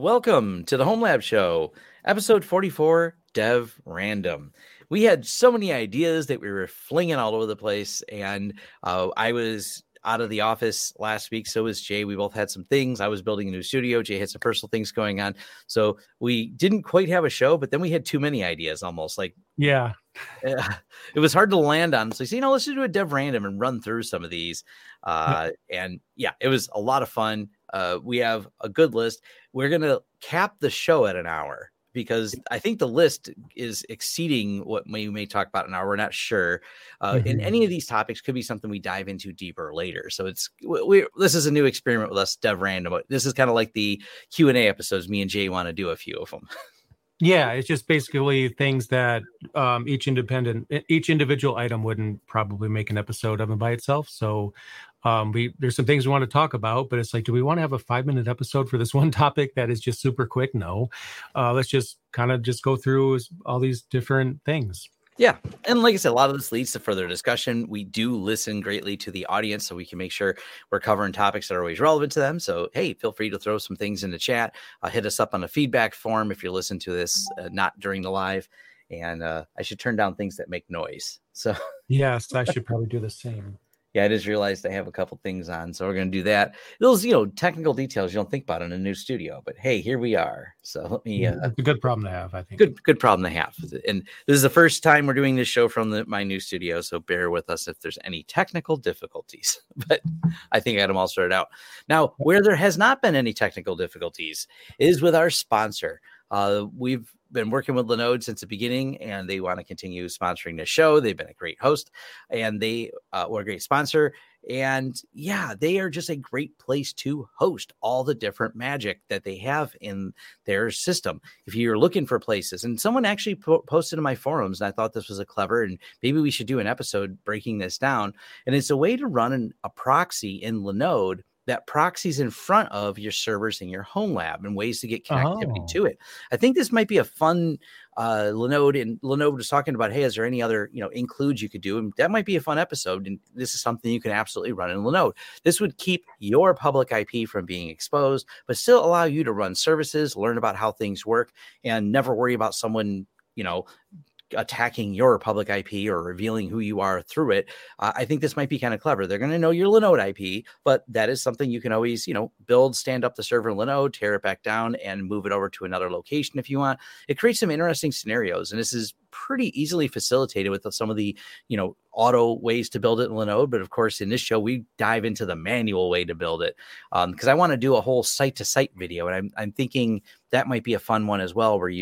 Welcome to the Home Lab Show, episode 44, Dev Random. We had so many ideas that we were flinging all over the place, and I was out of the office last week, so was Jay. We both had some things. I was building a new studio. Jay had some personal things going on. So we didn't quite have a show, but then we had too many ideas almost. Yeah. It was hard to land on. So, let's just do a Dev Random and run through some of these. It was a lot of fun. We have a good list. We're going to cap the show at an hour because I think the list is exceeding what we may talk about an hour. We're not sure. And any of these topics could be something we dive into deeper later. So this is a new experiment with us, Dev Random. This is kind of like the Q&A episodes. Me and Jay want to do a few of them. Yeah, it's just basically things that each individual item wouldn't probably make an episode of and by itself. So there's some things we want to talk about, but it's like, do we want to have a 5-minute episode for this one topic that is just super quick? No, let's just kind of just go through all these different things. Yeah. And like I said, a lot of this leads to further discussion. We do listen greatly to the audience so we can make sure we're covering topics that are always relevant to them. So, hey, feel free to throw some things in the chat. Hit us up on a feedback form if you're listening to this, not during the live. And I should turn down things that make noise. So yes, I should probably do the same. Yeah, I just realized I have a couple things on. So we're going to do that. Those, technical details you don't think about in a new studio. But hey, here we are. So let me... it's a good problem to have, I think. Good problem to have. And this is the first time we're doing this show from my new studio. So bear with us if there's any technical difficulties. But I think I had them all sorted out. Now, where there has not been any technical difficulties is with our sponsor. We've been working with Linode since the beginning, and they want to continue sponsoring the show. They've been a great host, and they were a great sponsor. And yeah, they are just a great place to host all the different magic that they have in their system. If you're looking for places, and someone actually posted in my forums, and I thought this was a clever, and maybe we should do an episode breaking this down. And it's a way to run a proxy in Linode that proxies in front of your servers in your home lab and ways to get connectivity to it. I think this might be a fun Linode was talking about, hey, is there any other, includes you could do? And that might be a fun episode. And this is something you can absolutely run in Linode. This would keep your public IP from being exposed, but still allow you to run services, learn about how things work, and never worry about someone, attacking your public IP or revealing who you are through it. I think this might be kind of clever. They're going to know your Linode IP, but that is something you can always, build, stand up the server in Linode, tear it back down, and move it over to another location if you want. It creates some interesting scenarios, and this is pretty easily facilitated with some of the, auto ways to build it in Linode. But of course, in this show, we dive into the manual way to build it because I want to do a whole site-to-site video, and I'm thinking that might be a fun one as well, where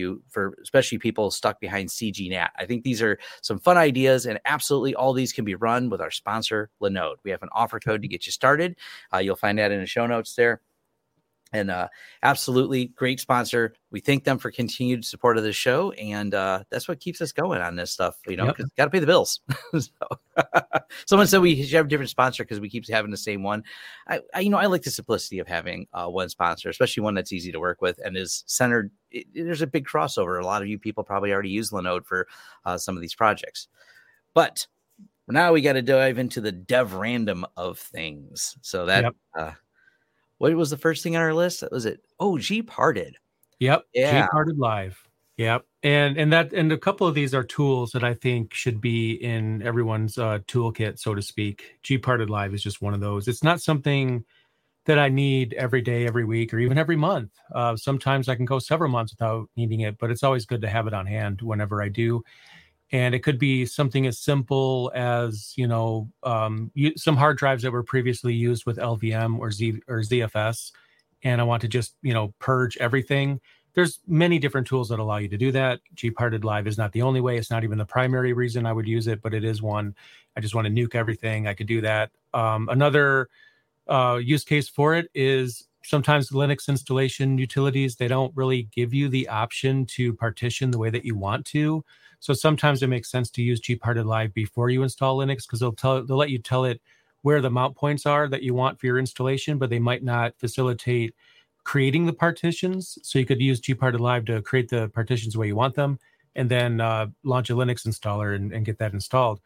especially people stuck behind CGNAT. I think these are some fun ideas, and absolutely all these can be run with our sponsor, Linode. We have an offer code to get you started. You'll find that in the show notes there. And absolutely great sponsor. We thank them for continued support of the show. And that's what keeps us going on this stuff, because got to pay the bills. Someone said we should have a different sponsor because we keep having the same one. I like the simplicity of having one sponsor, especially one that's easy to work with and is centered. There's a big crossover. A lot of you people probably already use Linode for some of these projects. But now we got to dive into the Dev Random of things. So that... Yep. What was the first thing on our list? Was it? Oh, GParted. Yep. Yeah. GParted Live. Yep. And a couple of these are tools that I think should be in everyone's toolkit, so to speak. GParted Live is just one of those. It's not something that I need every day, every week, or even every month. Sometimes I can go several months without needing it, but it's always good to have it on hand whenever I do. And it could be something as simple as, some hard drives that were previously used with LVM or ZFS, and I want to just, purge everything. There's many different tools that allow you to do that. GParted Live is not the only way. It's not even the primary reason I would use it, but it is one. I just want to nuke everything. I could do that. Another use case for it is sometimes Linux installation utilities, they don't really give you the option to partition the way that you want to. So sometimes it makes sense to use GParted Live before you install Linux because they'll let you tell it where the mount points are that you want for your installation, but they might not facilitate creating the partitions. So you could use GParted Live to create the partitions the way you want them and then launch a Linux installer and get that installed.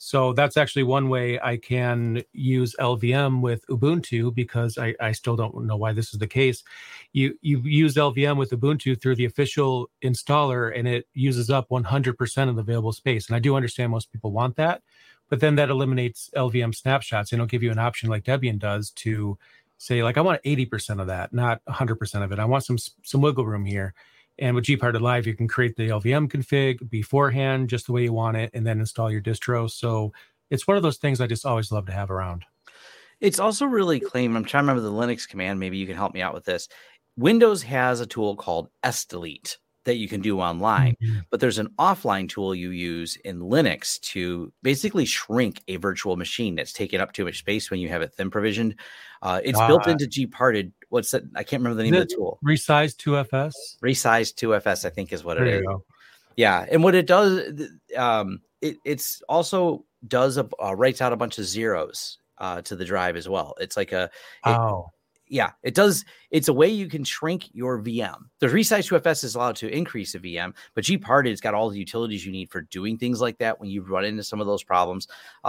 So that's actually one way I can use LVM with Ubuntu, because I still don't know why this is the case. You use LVM with Ubuntu through the official installer, and it uses up 100% of the available space. And I do understand most people want that, but then that eliminates LVM snapshots. They don't give you an option like Debian does to say, like, I want 80% of that, not 100% of it. I want some wiggle room here. And with GParted Live, you can create the LVM config beforehand, just the way you want it, and then install your distro. So it's one of those things I just always love to have around. It's also really claimed, I'm trying to remember the Linux command, maybe you can help me out with this. Windows has a tool called sdelete that you can do online, but there's an offline tool you use in Linux to basically shrink a virtual machine that's taking up too much space when you have it thin provisioned. It's built into GParted. What's that? I can't remember the name of the tool. Resize2FS. Resize2FS, I think, is what it is. Yeah, and what it does, it's also does writes out a bunch of zeros to the drive as well. It's like it does. It's a way you can shrink your VM. The Resize2FS is allowed to increase a VM, but GParted has got all the utilities you need for doing things like that. When you run into some of those problems,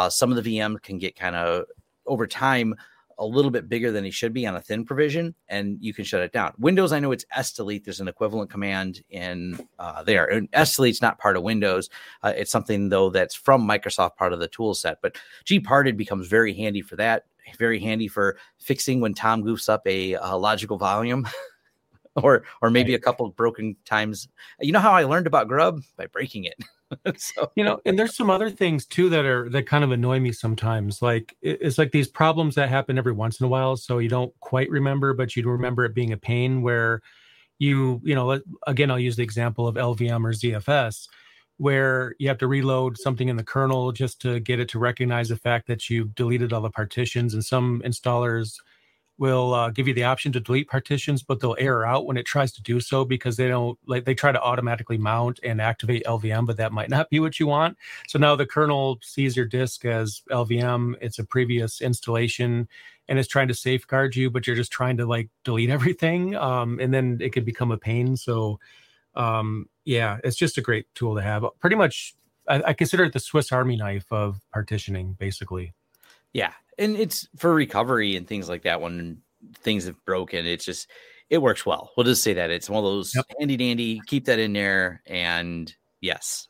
some of the VM can get kind of over time a little bit bigger than it should be on a thin provision, and you can shut it down. Windows, I know it's sdelete. There's an equivalent command in there. And sdelete's not part of Windows. It's something, though, that's from Microsoft, part of the tool set. But GParted becomes very handy for that. Very handy for fixing when Tom goofs up a logical volume or maybe a couple of broken times. You know how I learned about grub? By breaking it. So, you know, and there's some other things too that kind of annoy me sometimes. Like, it's like these problems that happen every once in a while, so you don't quite remember, but you remember it being a pain, where you know, again, I'll use the example of LVM or ZFS, where you have to reload something in the kernel just to get it to recognize the fact that you've deleted all the partitions. And some installers will give you the option to delete partitions, but they'll error out when it tries to do so, because they don't, like, they try to automatically mount and activate LVM, but that might not be what you want. So now the kernel sees your disk as LVM. It's a previous installation, and it's trying to safeguard you, but you're just trying to, like, delete everything. And then it could become a pain. So it's just a great tool to have. Pretty much, I consider it the Swiss Army knife of partitioning, basically. Yeah, and it's for recovery and things like that. When things have broken, it works well. We'll just say that it's one of those handy dandy. Keep that in there, and yes.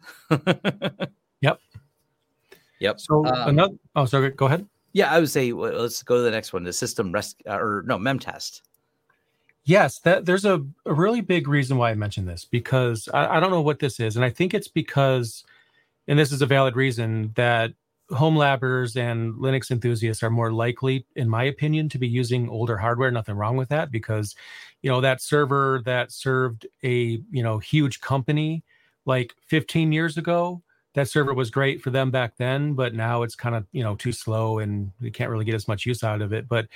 Yep. So another. Oh, sorry. Go ahead. Yeah, I would say let's go to the next one. The system MemTest. Yes, there's a really big reason why I mentioned this, because I don't know what this is. And I think it's because, and this is a valid reason, that home labbers and Linux enthusiasts are more likely, in my opinion, to be using older hardware. Nothing wrong with that, because, you know, that server that served a, you know, huge company like 15 years ago, that server was great for them back then, but now it's kind of, you know, too slow and you can't really get as much use out of it. But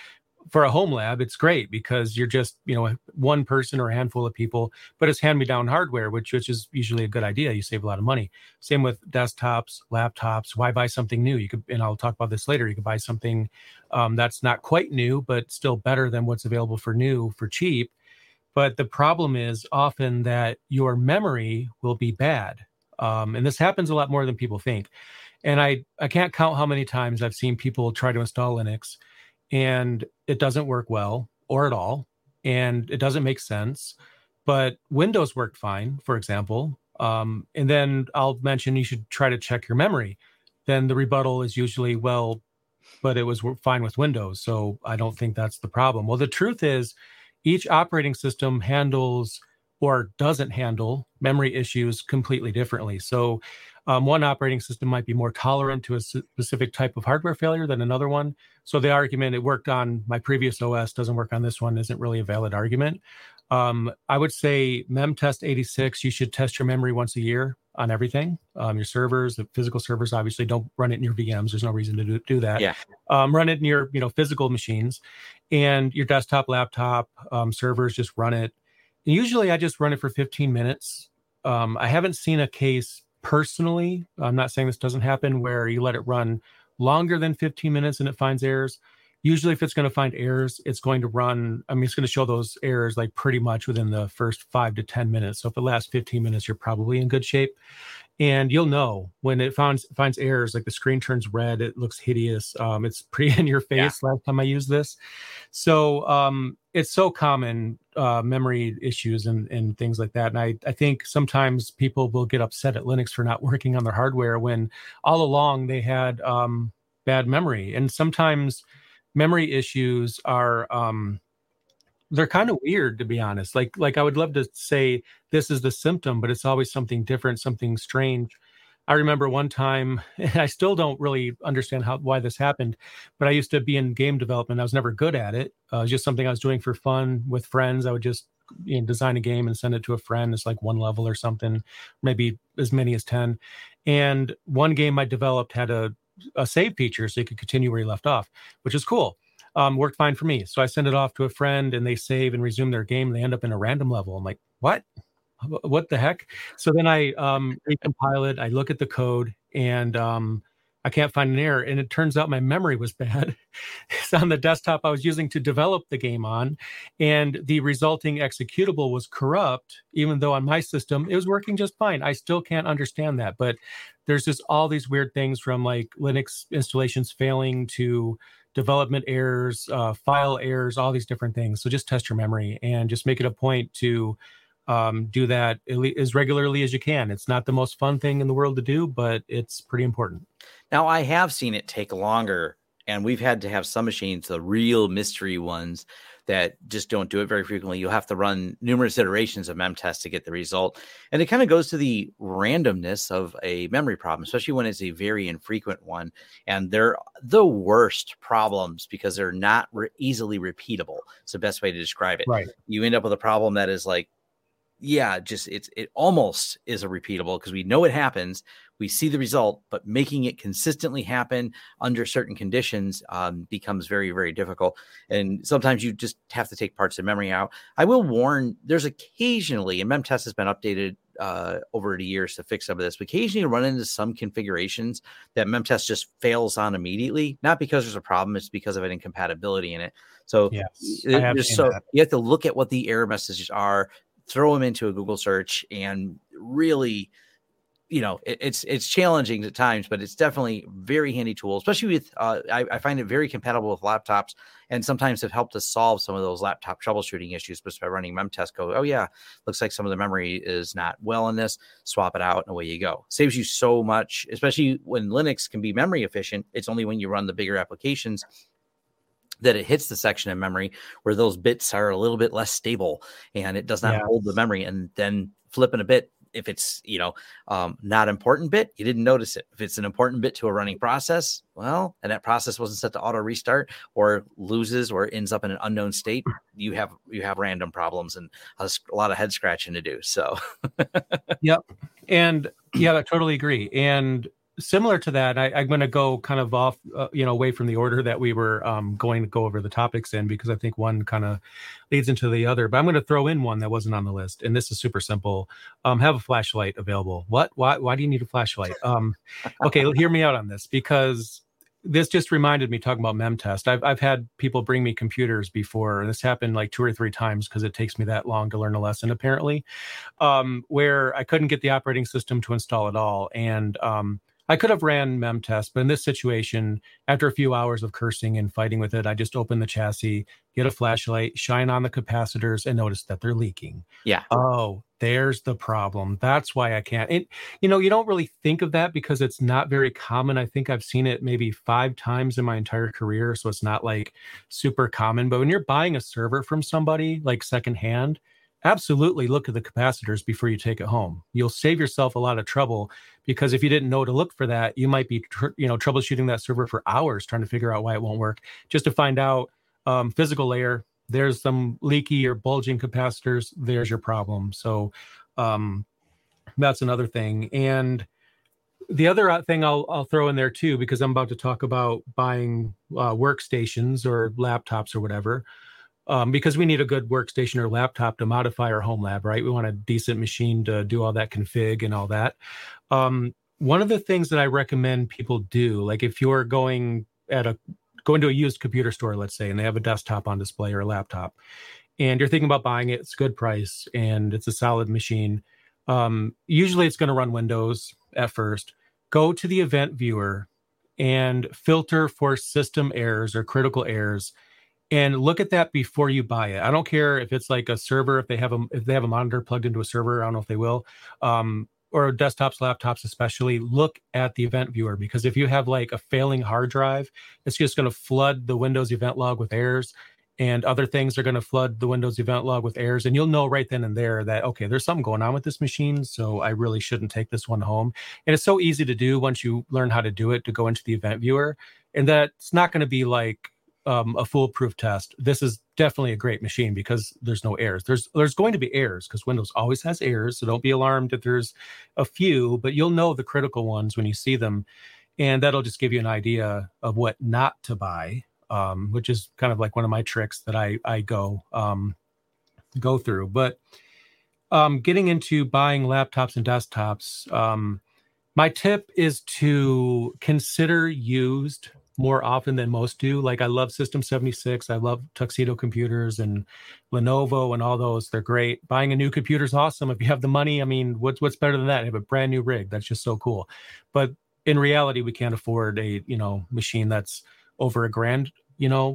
for a home lab, it's great, because you're just, you know, one person or a handful of people, but it's hand-me-down hardware, which is usually a good idea. You save a lot of money. Same with desktops, laptops. Why buy something new? You could, and I'll talk about this later, you could buy something that's not quite new, but still better than what's available for new for cheap. But the problem is often that your memory will be bad. And this happens a lot more than people think. And I can't count how many times I've seen people try to install Linux, and it doesn't work well or at all, and it doesn't make sense. But Windows worked fine, for example. And then I'll mention you should try to check your memory. Then the rebuttal is usually, well, but it was fine with Windows, so I don't think that's the problem. Well, the truth is each operating system handles or doesn't handle memory issues completely differently. So one operating system might be more tolerant to a specific type of hardware failure than another one. So the argument, it worked on my previous OS, doesn't work on this one, isn't really a valid argument. I would say MemTest86, you should test your memory once a year on everything. Your servers, the physical servers, obviously don't run it in your VMs. There's no reason to do that. Yeah. Run it in your physical machines, and your desktop, laptop, servers, just run it. And usually I just run it for 15 minutes. I haven't seen a case personally, I'm not saying this doesn't happen, where you let it run longer than 15 minutes and it finds errors. Usually if it's going to find errors, it's going to run, I mean, it's going to show those errors like pretty much within the first 5 to 10 minutes. So if it lasts 15 minutes, you're probably in good shape. And you'll know when it finds errors, like the screen turns red, it looks hideous. It's pretty in your face last time I used this. So it's so common, memory issues and things like that. And I think sometimes people will get upset at Linux for not working on their hardware when all along they had bad memory. And sometimes memory issues are... they're kind of weird, to be honest. Like I would love to say this is the symptom, but it's always something different, something strange. I remember one time, and I still don't really understand why this happened, but I used to be in game development. I was never good at it. It was just something I was doing for fun with friends. I would just design a game and send it to a friend. It's like one level or something, maybe as many as 10. And one game I developed had a save feature, so you could continue where you left off, which is cool. Worked fine for me. So I send it off to a friend and they save and resume their game. They end up in a random level. I'm like, what the heck? So then I recompile it. I look at the code and I can't find an error. And it turns out my memory was bad. It's on the desktop I was using to develop the game on. And the resulting executable was corrupt, even though on my system, it was working just fine. I still can't understand that. But there's just all these weird things, from like Linux installations failing to development errors, file errors, all these different things. So just test your memory and just make it a point to do that as regularly as you can. It's not the most fun thing in the world to do, but it's pretty important. Now, I have seen it take longer, and we've had to have some machines, the real mystery ones, that just don't do it very frequently. You'll have to run numerous iterations of MemTest to get the result. And it kind of goes to the randomness of a memory problem, especially when it's a very infrequent one. And they're the worst problems because they're not easily repeatable. It's the best way to describe it. Right. You end up with a problem that is like, it almost is a repeatable because we know it happens. We see the result, but making it consistently happen under certain conditions becomes very, very difficult. And sometimes you just have to take parts of memory out. I will warn, there's occasionally, and MemTest has been updated over the years to fix some of this. We occasionally run into some configurations that MemTest just fails on immediately, not because there's a problem, it's because of an incompatibility in it. So, you have to look at what the error messages are, throw them into a Google search, and really, it's challenging at times, but it's definitely very handy tool, especially with, I find it very compatible with laptops, and sometimes have helped us solve some of those laptop troubleshooting issues just by running MemTest. Go, looks like some of the memory is not well in this, swap it out, and away you go. Saves you so much, especially when Linux can be memory efficient. It's only when you run the bigger applications that it hits the section of memory where those bits are a little bit less stable and it does not hold the memory. And then flipping a bit, if it's, not important bit, you didn't notice it. If it's an important bit to a running process, well, and that process wasn't set to auto restart or loses or ends up in an unknown state, you have random problems and a lot of head scratching to do. So. Yep. And I totally agree. And similar to that, I'm going to go kind of off, away from the order that we were going to go over the topics in, because I think one kind of leads into the other. But I'm going to throw in one that wasn't on the list, and this is super simple. Have a flashlight available. What? Why do you need a flashlight? Okay, hear me out on this, because this just reminded me, talking about MemTest. I've had people bring me computers before, and this happened like 2 or 3 times because it takes me that long to learn a lesson, apparently, where I couldn't get the operating system to install at all, and I could have ran MemTest, but in this situation, after a few hours of cursing and fighting with it, I just opened the chassis, get a flashlight, shine on the capacitors, and notice that they're leaking. Yeah. Oh, there's the problem. That's why I can't. And, you don't really think of that because it's not very common. I think I've seen it maybe 5 times in my entire career, so it's not like super common. But when you're buying a server from somebody like secondhand, absolutely look at the capacitors before you take it home. You'll save yourself a lot of trouble, because if you didn't know to look for that, you might be troubleshooting that server for hours trying to figure out why it won't work, just to find out physical layer, there's some leaky or bulging capacitors, there's your problem. So that's another thing. And the other thing I'll throw in there too, because I'm about to talk about buying workstations or laptops or whatever. Because we need a good workstation or laptop to modify our home lab, right? We want a decent machine to do all that config and all that. One of the things that I recommend people do, like if you're going to a used computer store, let's say, and they have a desktop on display or a laptop, and you're thinking about buying it, it's a good price and it's a solid machine. Usually it's going to run Windows at first. Go to the event viewer and filter for system errors or critical errors, and look at that before you buy it. I don't care if it's like a server, if they have a monitor plugged into a server, I don't know if they will, or desktops, laptops especially, look at the event viewer, because if you have like a failing hard drive, it's just going to flood the Windows event log with errors, and other things are going to flood the Windows event log with errors. And you'll know right then and there that, okay, there's something going on with this machine, so I really shouldn't take this one home. And it's so easy to do once you learn how to do it, to go into the event viewer. And that's not going to be like a foolproof test. This is definitely a great machine because there's no errors. There's going to be errors because Windows always has errors. So don't be alarmed if there's a few, but you'll know the critical ones when you see them. And that'll just give you an idea of what not to buy. Which is kind of like one of my tricks that I go through. But getting into buying laptops and desktops, my tip is to consider used more often than most do. Like, I love System 76. I love Tuxedo computers and Lenovo and all those. They're great. Buying a new computer is awesome. If you have the money, I mean, what's better than that? You have a brand new rig. That's just so cool. But in reality, we can't afford a, machine that's over $1,000,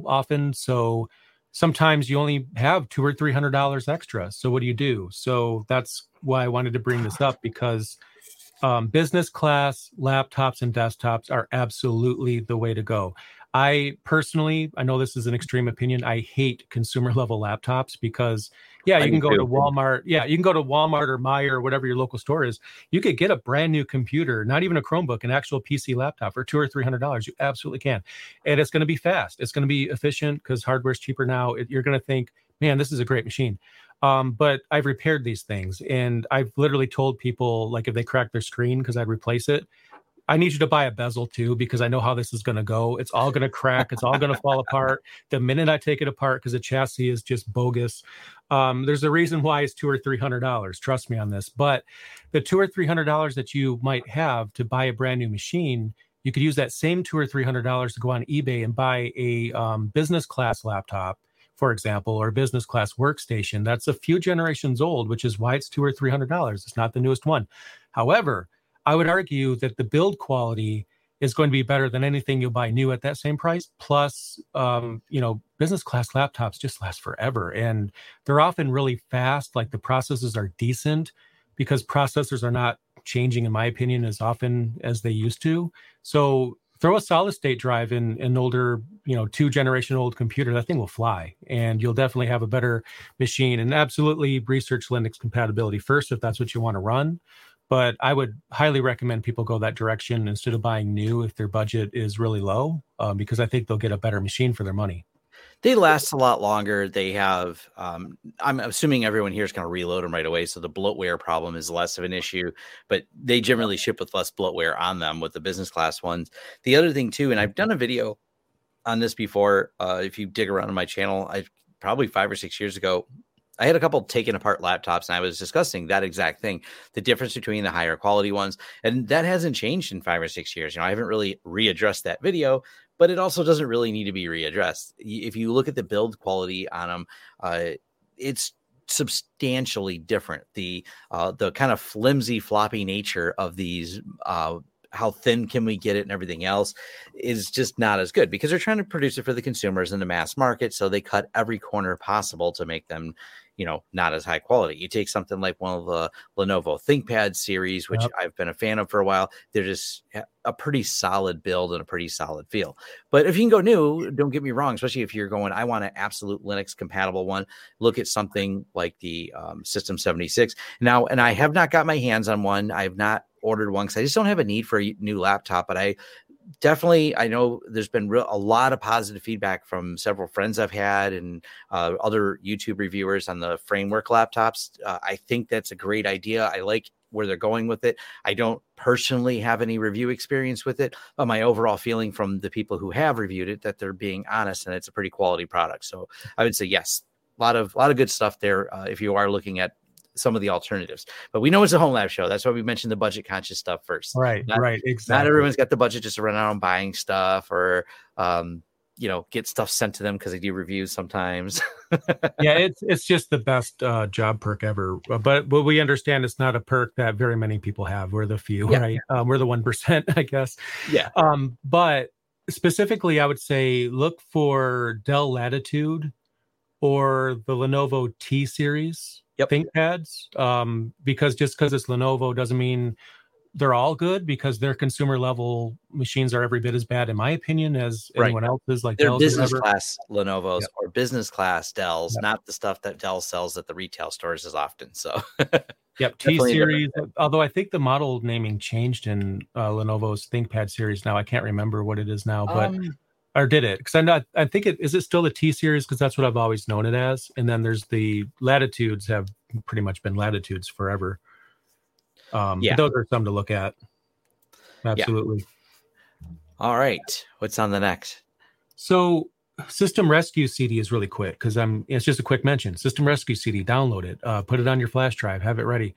often. So sometimes you only have $200 or $300 extra. So what do you do? So that's why I wanted to bring this up, because business class laptops and desktops are absolutely the way to go. I personally, I know this is an extreme opinion, I hate consumer level laptops because, you can go to Walmart. Yeah, you can go to Walmart or Meijer or whatever your local store is. You could get a brand new computer, not even a Chromebook, an actual PC laptop for $200 or $300. You absolutely can. And it's going to be fast. It's going to be efficient because hardware is cheaper now. You're going to think, man, this is a great machine. But I've repaired these things, and I've literally told people, like, if they crack their screen, because I'd replace it, I need you to buy a bezel too, because I know how this is going to go. It's all going to crack. It's all going to fall apart the minute I take it apart, because the chassis is just bogus. There's a reason why it's $200 or $300. Trust me on this. But the $200 or $300 that you might have to buy a brand new machine, you could use that same $200 or $300 to go on eBay and buy a business class laptop, for example, or a business class workstation that's a few generations old, which is why it's $200 or $300. It's not the newest one. However, I would argue that the build quality is going to be better than anything you'll buy new at that same price. Plus, business class laptops just last forever. And they're often really fast. Like, the processes are decent, because processors are not changing, in my opinion, as often as they used to. So throw a solid state drive in an older, 2-generation-old computer. That thing will fly, and you'll definitely have a better machine. And absolutely research Linux compatibility first if that's what you want to run. But I would highly recommend people go that direction instead of buying new if their budget is really low, because I think they'll get a better machine for their money. They last a lot longer. They have, I'm assuming everyone here is going to reload them right away, so the bloatware problem is less of an issue, but they generally ship with less bloatware on them with the business class ones. The other thing too, and I've done a video on this before, if you dig around on my channel, probably 5 or 6 years ago, I had a couple taken apart laptops, and I was discussing that exact thing, the difference between the higher quality ones. And that hasn't changed in 5 or 6 years. I haven't really readdressed that video, but it also doesn't really need to be readdressed. If you look at the build quality on them, it's substantially different. The kind of flimsy, floppy nature of these, how thin can we get it and everything else, is just not as good, because they're trying to produce it for the consumers in the mass market. So they cut every corner possible to make them, not as high quality. You take something like one of the Lenovo ThinkPad series, which I've been a fan of for a while. They're just a pretty solid build and a pretty solid feel. But if you can go new, don't get me wrong, especially if you're going, I want an absolute Linux compatible one, look at something like the System 76 now. And I have not got my hands on one. I have not ordered one because I just don't have a need for a new laptop, but I know there's been a lot of positive feedback from several friends I've had and other YouTube reviewers on the framework laptops. I think that's a great idea. I like where they're going with it. I don't personally have any review experience with it, but my overall feeling from the people who have reviewed it, that they're being honest and it's a pretty quality product. So I would say yes, a lot of good stuff there if you are looking at some of the alternatives. But we know it's a Home Lab show. That's why we mentioned the budget conscious stuff first. Right, exactly. Not everyone's got the budget just to run out and buying stuff or get stuff sent to them because they do reviews sometimes. Yeah, it's just the best job perk ever. But we understand it's not a perk that very many people have. We're the few, yeah. Right? We're the 1%, I guess. Yeah. But specifically, I would say look for Dell Latitude or the Lenovo T series ThinkPads, because just because it's Lenovo doesn't mean they're all good, because their consumer level machines are every bit as bad, in my opinion, as anyone else's. Like they're business class Lenovo's or business class Dells, not the stuff that Dell sells at the retail stores as often. So, T series. Although I think the model naming changed in Lenovo's ThinkPad series now. I can't remember what it is now, but or did it? Because I think it is. It still the T series, because that's what I've always known it as. And then there's the Latitudes, have pretty much been Latitudes forever. Those are some to look at. Absolutely. Yeah. All right. What's on the next? So System Rescue CD is really quick, because it's just a quick mention. System Rescue CD, download it, put it on your flash drive, have it ready.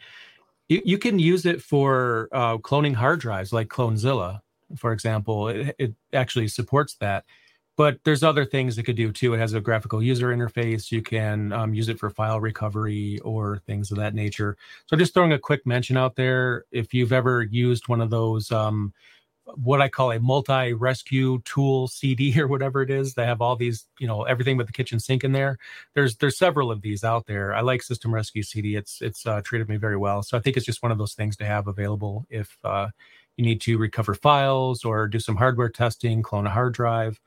You can use it for cloning hard drives, like Clonezilla, for example. It actually supports that. But there's other things it could do too. It has a graphical user interface. You can use it for file recovery or things of that nature. So just throwing a quick mention out there. If you've ever used one of those, what I call a multi-rescue tool CD or whatever it is, they have all these, everything but the kitchen sink in there. There's several of these out there. I like System Rescue CD. It's treated me very well. So I think it's just one of those things to have available if you need to recover files or do some hardware testing, clone a hard drive.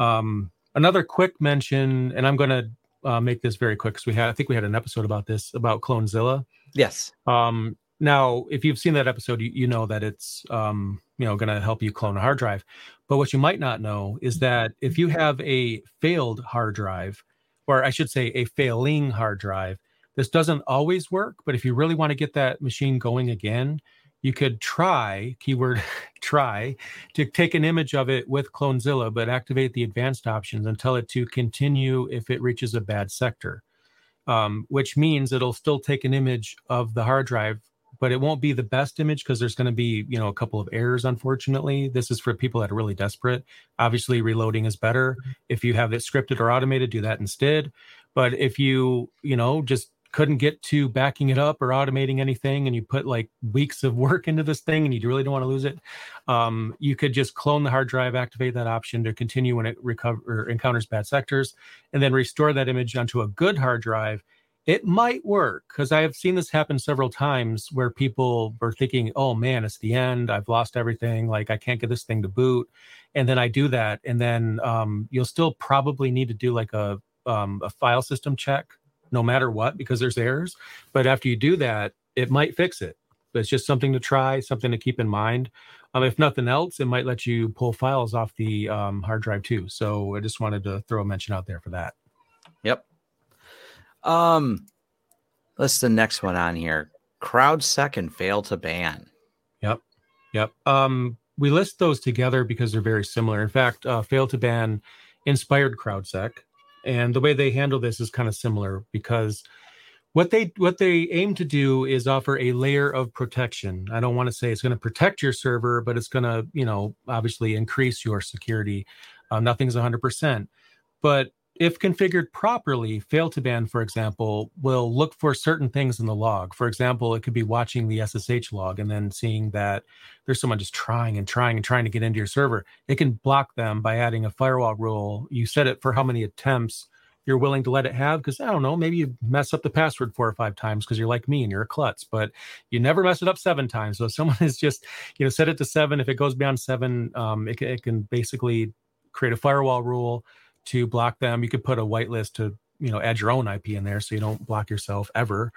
Another quick mention, and I'm going to make this very quick, because I think we had an episode about this, about Clonezilla. Yes. Now, if you've seen that episode, you know that it's going to help you clone a hard drive. But what you might not know is that if you have a failed hard drive, or I should say a failing hard drive, this doesn't always work. But if you really want to get that machine going again, you could try, keyword try, to take an image of it with Clonezilla, but activate the advanced options and tell it to continue if it reaches a bad sector, which means it'll still take an image of the hard drive, but it won't be the best image, because there's going to be, a couple of errors, unfortunately. This is for people that are really desperate. Obviously, reloading is better. If you have it scripted or automated, do that instead. But if you, just couldn't get to backing it up or automating anything, and you put like weeks of work into this thing and you really don't want to lose it, you could just clone the hard drive, activate that option to continue when it encounters bad sectors, and then restore that image onto a good hard drive. It might work, because I have seen this happen several times where people were thinking, oh man, it's the end. I've lost everything. Like I can't get this thing to boot. And then I do that. And then you'll still probably need to do like a file system check, no matter what, because there's errors. But after you do that, it might fix it. But it's just something to try, something to keep in mind. If nothing else, it might let you pull files off the hard drive too. So I just wanted to throw a mention out there for that. Yep. What's the next one on here? CrowdSec and Fail2Ban. Yep. We list those together because they're very similar. In fact, Fail2Ban inspired CrowdSec. And the way they handle this is kind of similar, because what they aim to do is offer a layer of protection. I don't want to say it's going to protect your server, but it's going to, obviously increase your security. Nothing's 100%. But if configured properly, Fail2Ban, for example, will look for certain things in the log. For example, it could be watching the SSH log and then seeing that there's someone just trying to get into your server. It can block them by adding a firewall rule. You set it for how many attempts you're willing to let it have, because, I don't know, maybe you mess up the password 4 or 5 times because you're like me and you're a klutz, but you never mess it up 7 times. So if someone is just, set it to 7, if it goes beyond 7, it can basically create a firewall rule to block them. You could put a whitelist to, add your own IP in there so you don't block yourself ever.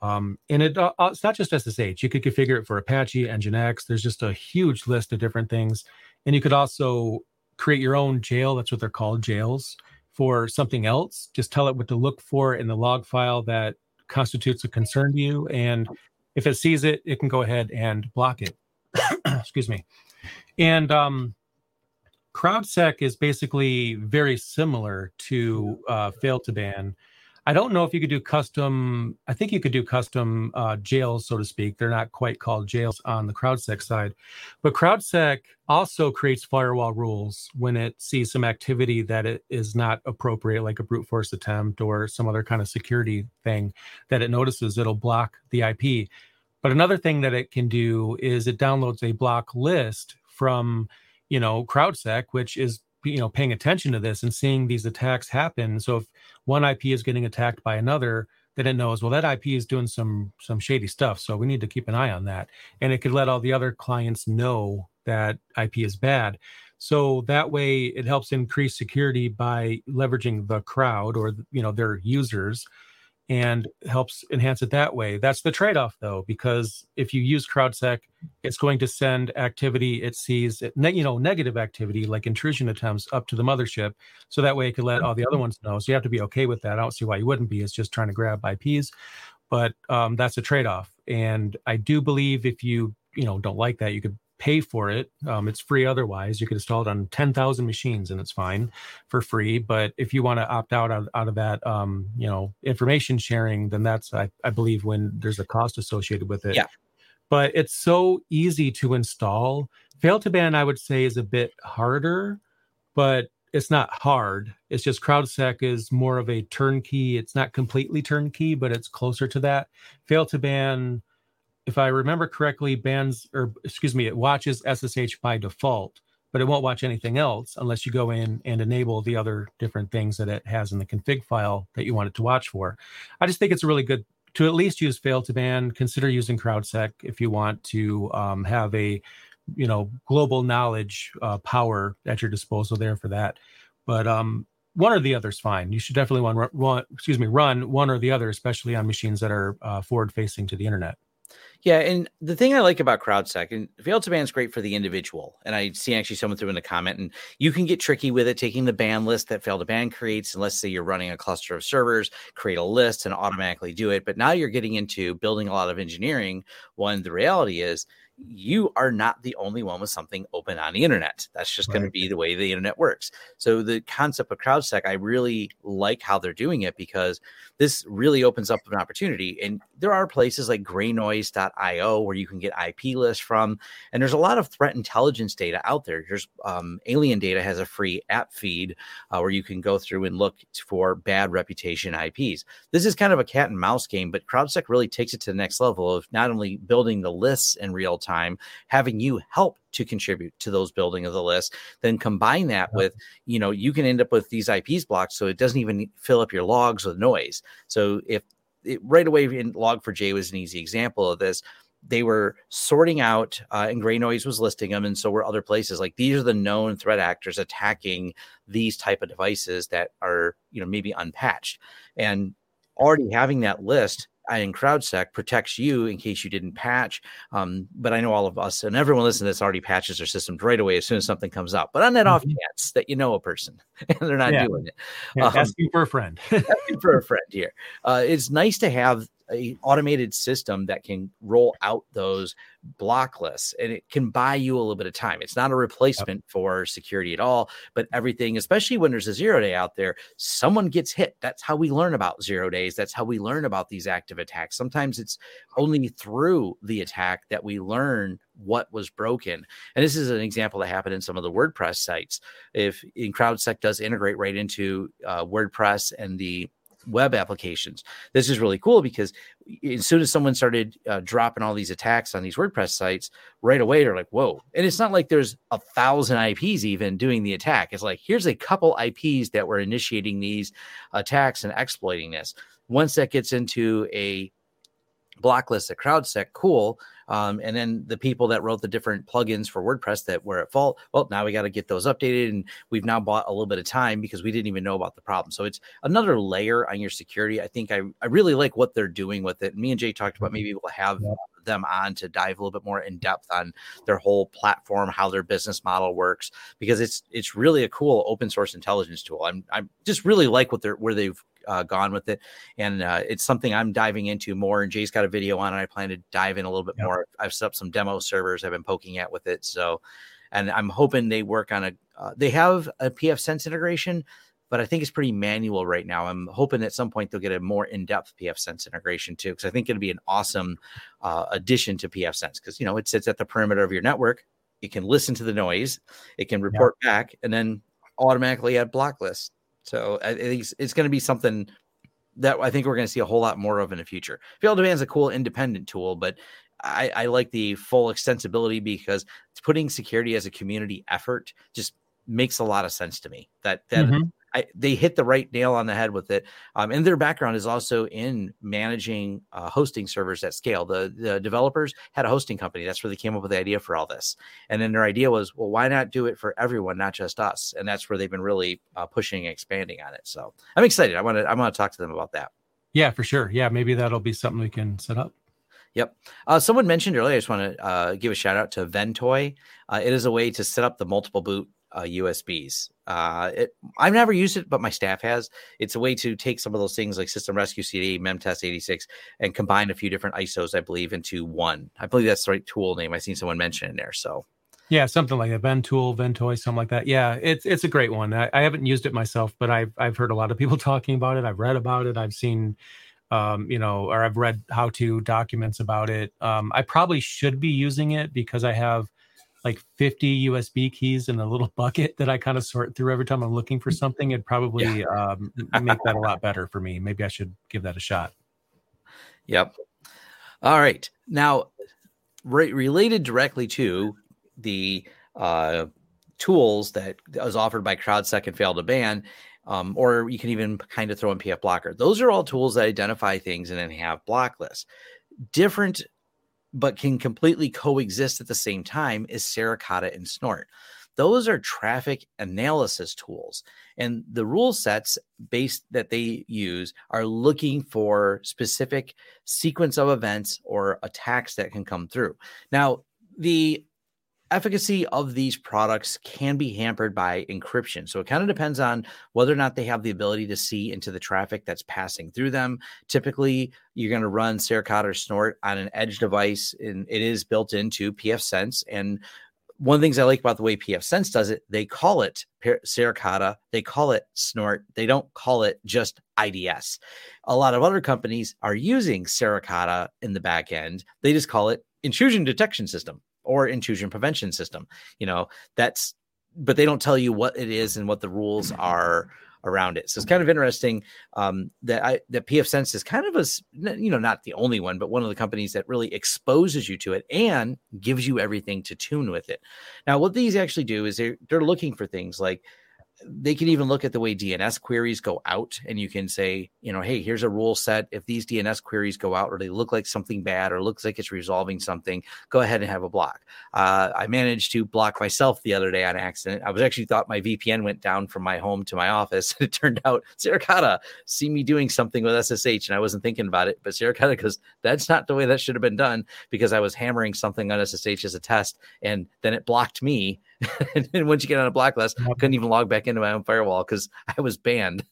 And it's not just SSH. You could configure it for Apache, Nginx. There's just a huge list of different things. And you could also create your own jail. That's what they're called, jails, for something else. Just tell it what to look for in the log file that constitutes a concern to you. And if it sees it, it can go ahead and block it. Excuse me. And, CrowdSec is basically very similar to Fail2Ban. I don't know if you could do custom, I think you could do custom jails, so to speak. They're not quite called jails on the CrowdSec side. But CrowdSec also creates firewall rules when it sees some activity that it is not appropriate, like a brute force attempt or some other kind of security thing that it notices, it'll block the IP. But another thing that it can do is it downloads a block list from, you know, CrowdSec, which is, you know, paying attention to this and seeing these attacks happen. So if one IP is getting attacked by another, then it knows, well, that IP is doing some shady stuff. So we need to keep an eye on that. And it could let all the other clients know that IP is bad. So that way it helps increase security by leveraging the crowd or, you know, their users, and helps enhance it that way. That's the trade-off, though, because if you use CrowdSec, it's going to send activity it sees, you know, negative activity like intrusion attempts up to the mothership. So that way it could let all the other ones know. So you have to be okay with that. I don't see why you wouldn't be. It's just trying to grab IPs. But that's a trade-off. And I do believe if you, you know, don't like that, you could pay for it. It's free otherwise. You could install it on 10,000 machines and it's fine for free. But if you want to opt out of that, you know, information sharing, then that's, I believe, when there's a cost associated with it. Yeah. But it's so easy to install. Fail2Ban, I would say, is a bit harder, but it's not hard. It's just CrowdSec is more of a turnkey. It's not completely turnkey, but it's closer to that. Fail2Ban, if I remember correctly, it watches SSH by default, but it won't watch anything else unless you go in and enable the other different things that it has in the config file that you want it to watch for. I just think it's really good to at least use Fail2Ban. Consider using CrowdSec if you want to have a, you know, global knowledge power at your disposal there for that. But one or the other is fine. You should definitely run one or the other, especially on machines that are forward-facing to the internet. Yeah, and the thing I like about CrowdSec, and Fail2Ban is great for the individual, and I see actually someone threw in a comment, and you can get tricky with it, taking the ban list that Fail2Ban creates, and let's say you're running a cluster of servers, create a list and automatically do it, but now you're getting into building a lot of engineering when the reality is you are not the only one with something open on the internet. That's just going to be the way the internet works. So the concept of CrowdSec, I really like how they're doing it because this really opens up an opportunity. And there are places like graynoise.io where you can get IP lists from. And there's a lot of threat intelligence data out there. There's Alien Data has a free app feed where you can go through and look for bad reputation IPs. This is kind of a cat and mouse game, but CrowdSec really takes it to the next level of not only building the lists in real time, having you help to contribute to those building of the list, then combine that with, you know, you can end up with these IPs blocked, so it doesn't even fill up your logs with noise. So if it, right away, in Log4j was an easy example of this. They were sorting out, and Graynoise was listing them, and so were other places. Like, these are the known threat actors attacking these type of devices that are, you know, maybe unpatched, and already having that list. And CrowdSec protects you in case you didn't patch. But I know all of us and everyone listening to this already patches their systems right away as soon as something comes up. But on that off chance that you know a person and they're not doing it. Yeah, asking for a friend. Asking for a friend here. It's nice to have an automated system that can roll out those block lists, and it can buy you a little bit of time. It's not a replacement for security at all, but everything, especially when there's a 0-day out there, someone gets hit. That's how we learn about 0 days. That's how we learn about these active attacks. Sometimes it's only through the attack that we learn what was broken. And this is an example that happened in some of the WordPress sites. If CrowdSec does integrate right into WordPress and the web applications. This is really cool because as soon as someone started dropping all these attacks on these WordPress sites, right away they're like, whoa. And it's not like there's 1,000 IPs even doing the attack. It's like, here's a couple IPs that were initiating these attacks and exploiting this. Once that gets into a block list at CrowdSec, cool. And then the people that wrote the different plugins for WordPress that were at fault, well, now we got to get those updated. And we've now bought a little bit of time because we didn't even know about the problem. So it's another layer on your security. I think I really like what they're doing with it. And me and Jay talked about maybe we'll have them on to dive a little bit more in depth on their whole platform, how their business model works, because it's really a cool open source intelligence tool. I just really like what where they've gone with it. And it's something I'm diving into more. And Jay's got a video on it. I plan to dive in a little bit more. I've set up some demo servers I've been poking at with it. So, and I'm hoping they work on they have a pfSense integration. but I think it's pretty manual right now. I'm hoping at some point they'll get a more in-depth pfSense integration too, because I think it'll be an awesome addition to pfSense, because, you know, it sits at the perimeter of your network. It can listen to the noise, it can report back, and then automatically add block lists. So I think it's going to be something that I think we're going to see a whole lot more of in the future. Fail2Ban is a cool independent tool, but I like the full extensibility, because it's putting security as a community effort just makes a lot of sense to me. They hit the right nail on the head with it. And their background is also in managing hosting servers at scale. The developers had a hosting company. That's where they came up with the idea for all this. And then their idea was, well, why not do it for everyone, not just us? And that's where they've been really pushing and expanding on it. So I'm excited. I want to talk to them about that. Yeah, for sure. Yeah, maybe that'll be something we can set up. Yep. Someone mentioned earlier, I just want to give a shout out to Ventoy. It is a way to set up the multiple boot USBs. I've never used it, but my staff has. It's a way to take some of those things like System Rescue CD, MemTest86, and combine a few different ISOs, I believe, into one. I believe that's the right tool name. I've seen someone mention in there. So yeah, something like that. Ventoy, something like that. Yeah, it's a great one. I haven't used it myself, but I've heard a lot of people talking about it. I've read about it. I've seen I've read how-to documents about it. I probably should be using it because I have like 50 USB keys in a little bucket that I kind of sort through every time I'm looking for something. It'd probably make that a lot better for me. Maybe I should give that a shot. Yep. All right. Now, related directly to the tools that is offered by CrowdSec and Fail2Ban, or you can even kind of throw in PF Blocker. Those are all tools that identify things and then have block lists. Different, but can completely coexist at the same time, is Suricata and Snort. Those are traffic analysis tools, and the rule sets based that they use are looking for specific sequence of events or attacks that can come through. Now, the efficacy of these products can be hampered by encryption. So it kind of depends on whether or not they have the ability to see into the traffic that's passing through them. Typically, you're going to run Suricata or Snort on an edge device, and it is built into pfSense. And one of the things I like about the way pfSense does it, they call it Suricata, they call it Snort, they don't call it just IDS. A lot of other companies are using Suricata in the back end. They just call it intrusion detection system or intrusion prevention system, but they don't tell you what it is and what the rules are around it. So it's kind of interesting that pfSense is kind of a, not the only one, but one of the companies that really exposes you to it and gives you everything to tune with it. Now, what these actually do is they're looking for things like, they can even look at the way DNS queries go out, and you can say, hey, here's a rule set. If these DNS queries go out or they look like something bad or looks like it's resolving something, go ahead and have a block. I managed to block myself the other day on accident. I was actually thought my VPN went down from my home to my office. It turned out Suricata see me doing something with SSH, and I wasn't thinking about it, but Suricata goes, that's not the way that should have been done, because I was hammering something on SSH as a test, and then it blocked me. And then once you get on a block list, I couldn't even log back into my own firewall because I was banned.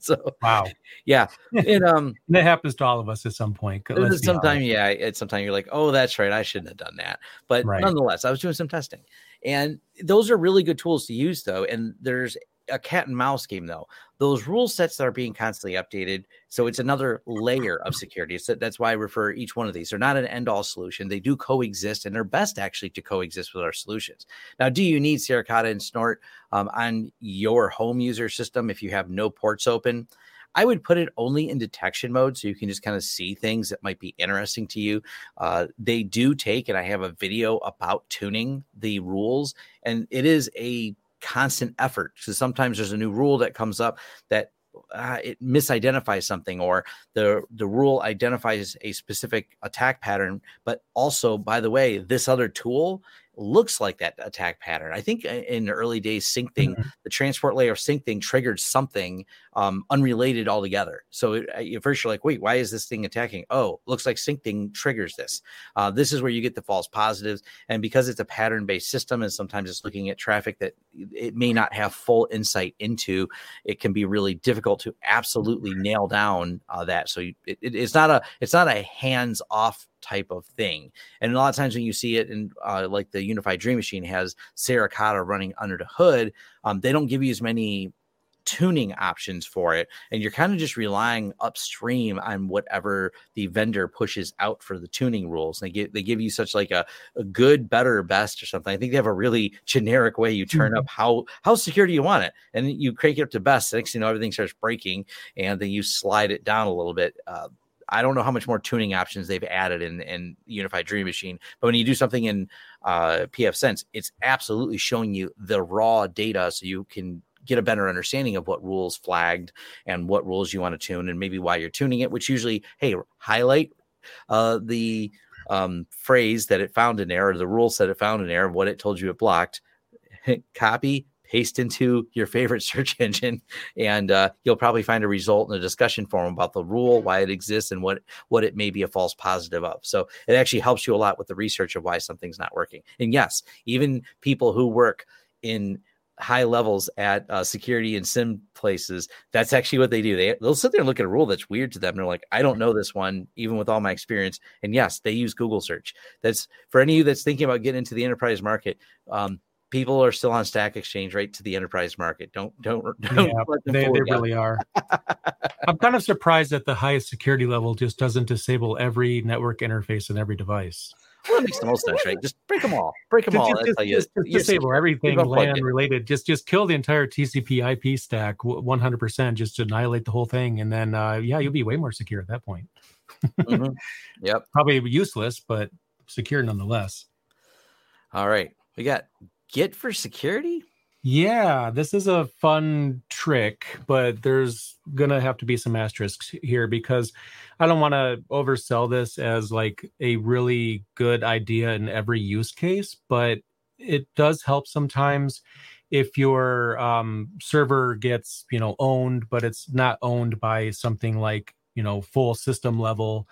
So wow, yeah, and that happens to all of us at some point. Sometimes you're like, oh, that's right, I shouldn't have done that. But Nonetheless, I was doing some testing, and those are really good tools to use, though. And there's a cat and mouse game, though. Those rule sets that are being constantly updated. So it's another layer of security. So that's why I refer each one of these. They're not an end-all solution. They do coexist, and they're best actually to coexist with our solutions. Now, do you need Suricata and Snort on your home user system if you have no ports open? I would put it only in detection mode, so you can just kind of see things that might be interesting to you. They do take, and I have a video about tuning the rules, and it is a constant effort. So sometimes there's a new rule that comes up that it misidentifies something, or the rule identifies a specific attack pattern, but also, by the way, this other tool looks like that attack pattern. I think in the early days, Syncthing, the transport layer of Syncthing triggered something unrelated altogether. So at first you're like, wait, why is this thing attacking? Oh, looks like Syncthing triggers this. This is where you get the false positives. And because it's a pattern-based system, and sometimes it's looking at traffic that it may not have full insight into, it can be really difficult to absolutely nail down that. So it's not a hands-off type of thing. And a lot of times when you see it in like the Unified Dream Machine has Suricata running under the hood, they don't give you as many tuning options for it. And you're kind of just relying upstream on whatever the vendor pushes out for the tuning rules. They give you such like a good, better, best or something. I think they have a really generic way you turn up how secure do you want it? And you crank it up to best. Next thing you know, everything starts breaking and then you slide it down a little bit. I don't know how much more tuning options they've added in Unified Dream Machine, but when you do something in pfSense, it's absolutely showing you the raw data so you can get a better understanding of what rules flagged and what rules you want to tune and maybe why you're tuning it, which usually, hey, highlight the phrase that it found in there or the rule set it found in there and what it told you it blocked, copy, paste into your favorite search engine, and you'll probably find a result in a discussion forum about the rule, why it exists, and what it may be a false positive of. So it actually helps you a lot with the research of why something's not working. And yes, even people who work in high levels at security and SIM places, that's actually what they do. They'll sit there and look at a rule that's weird to them. And they're like, I don't know this one, even with all my experience. And yes, they use Google search. That's for any of you that's thinking about getting into the enterprise market. People are still on Stack Exchange, right, to the enterprise market. Don't. Yeah, they really are. I'm kind of surprised that the highest security level just doesn't disable every network interface and every device. Well, it makes the most sense, right? Just break them all. Just disable everything LAN related. Just kill the entire TCP IP stack 100%. Just annihilate the whole thing, and then you'll be way more secure at that point. Mm-hmm. Yep. Probably useless, but secure nonetheless. All right, we got Git for security? Yeah, this is a fun trick, but there's going to have to be some asterisks here because I don't want to oversell this as like a really good idea in every use case, but it does help sometimes if your server gets, owned, but it's not owned by something like, full system level.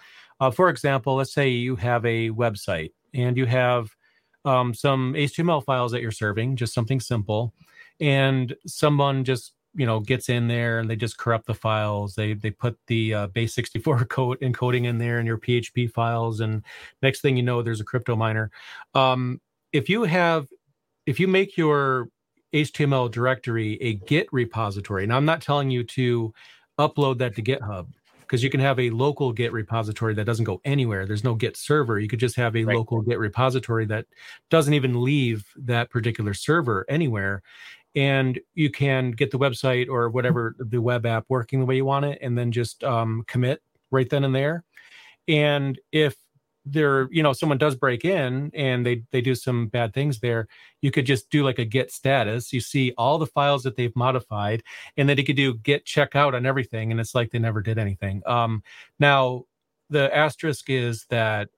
For example, let's say you have a website and you have some HTML files that you're serving, just something simple, and someone just gets in there and they just corrupt the files. They put the base64 code encoding in there and your PHP files, and next thing you know, there's a crypto miner. If you make your HTML directory a Git repository, and I'm not telling you to upload that to GitHub, because you can have a local Git repository that doesn't go anywhere. There's no Git server. You could just have a local Git repository that doesn't even leave that particular server anywhere. And you can get the website or whatever, the web app working the way you want it, and then just commit right then and there. And if there, someone does break in and they do some bad things there, you could just do like a git status. You see all the files that they've modified, and then you could do git checkout on everything. And it's like they never did anything. Now, the asterisk is that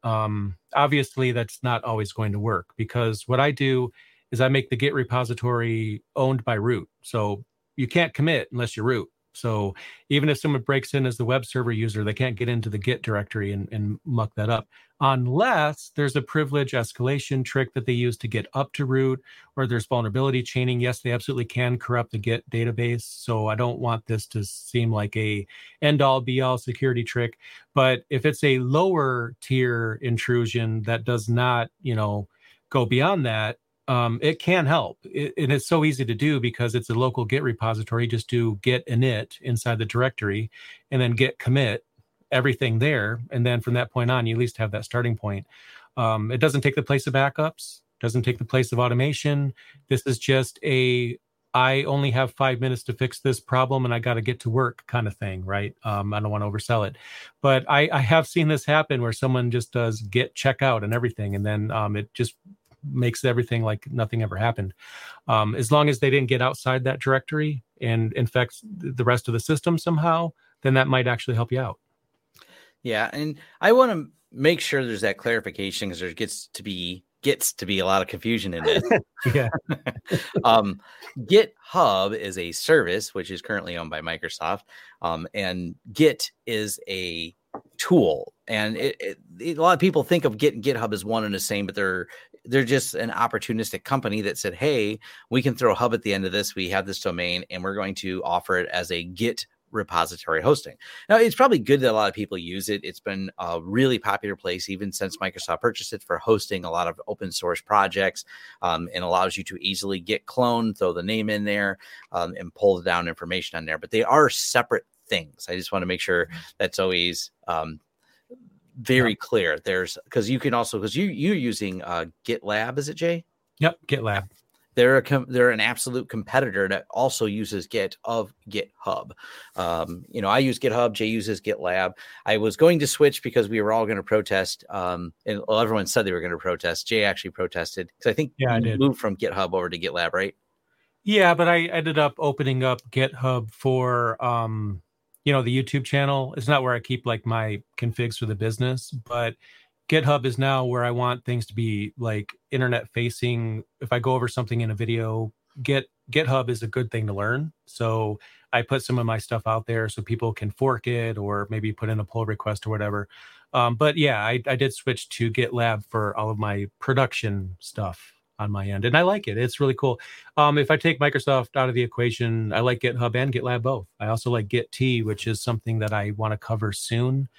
obviously that's not always going to work, because what I do is I make the git repository owned by root. So you can't commit unless you root. So even if someone breaks in as the web server user, they can't get into the Git directory and muck that up, unless there's a privilege escalation trick that they use to get up to root, or there's vulnerability chaining. Yes, they absolutely can corrupt the Git database. So I don't want this to seem like a end-all, be-all security trick. But if it's a lower tier intrusion that does not, go beyond that, it can help. And it's so easy to do because it's a local Git repository. Just do git init inside the directory and then git commit everything there. And then from that point on, you at least have that starting point. It doesn't take the place of backups, doesn't take the place of automation. This is just I only have 5 minutes to fix this problem and I got to get to work kind of thing, right? I don't want to oversell it, but I have seen this happen where someone just does git checkout and everything. And then it just makes everything like nothing ever happened, as long as they didn't get outside that directory and infect the rest of the system somehow. Then that might actually help you out. Yeah, and I want to make sure there's that clarification, because there gets to be a lot of confusion in this. Yeah. GitHub is a service which is currently owned by Microsoft, and Git is a tool. And a lot of people think of Git and GitHub as one and the same, but they're just an opportunistic company that said, hey, we can throw hub at the end of this. We have this domain and we're going to offer it as a Git repository hosting. Now, it's probably good that a lot of people use it. It's been a really popular place, even since Microsoft purchased it, for hosting a lot of open source projects, and allows you to easily get cloned, throw the name in there, and pull down information on there. But they are separate things. I just want to make sure that's always very clear. There's, because you can also, because you're using GitLab, is it, Jay? Yep, GitLab. They're an absolute competitor that also uses Git of GitHub. You know, I use GitHub. Jay uses GitLab. I was going to switch because we were all going to protest. And well, everyone said they were going to protest. Jay actually protested because I think you moved from GitHub over to GitLab, right? Yeah, but I ended up opening up GitHub for, you know, the YouTube channel. It's not where I keep like my configs for the business, but GitHub is now where I want things to be, like internet facing. If I go over something in a video, GitHub is a good thing to learn. So I put some of my stuff out there so people can fork it or maybe put in a pull request or whatever. But yeah, I did switch to GitLab for all of my production stuff on my end. And I like it. It's really cool. If I take Microsoft out of the equation, I like GitHub and GitLab both. I also like Git-T, which is something that I want to cover soon.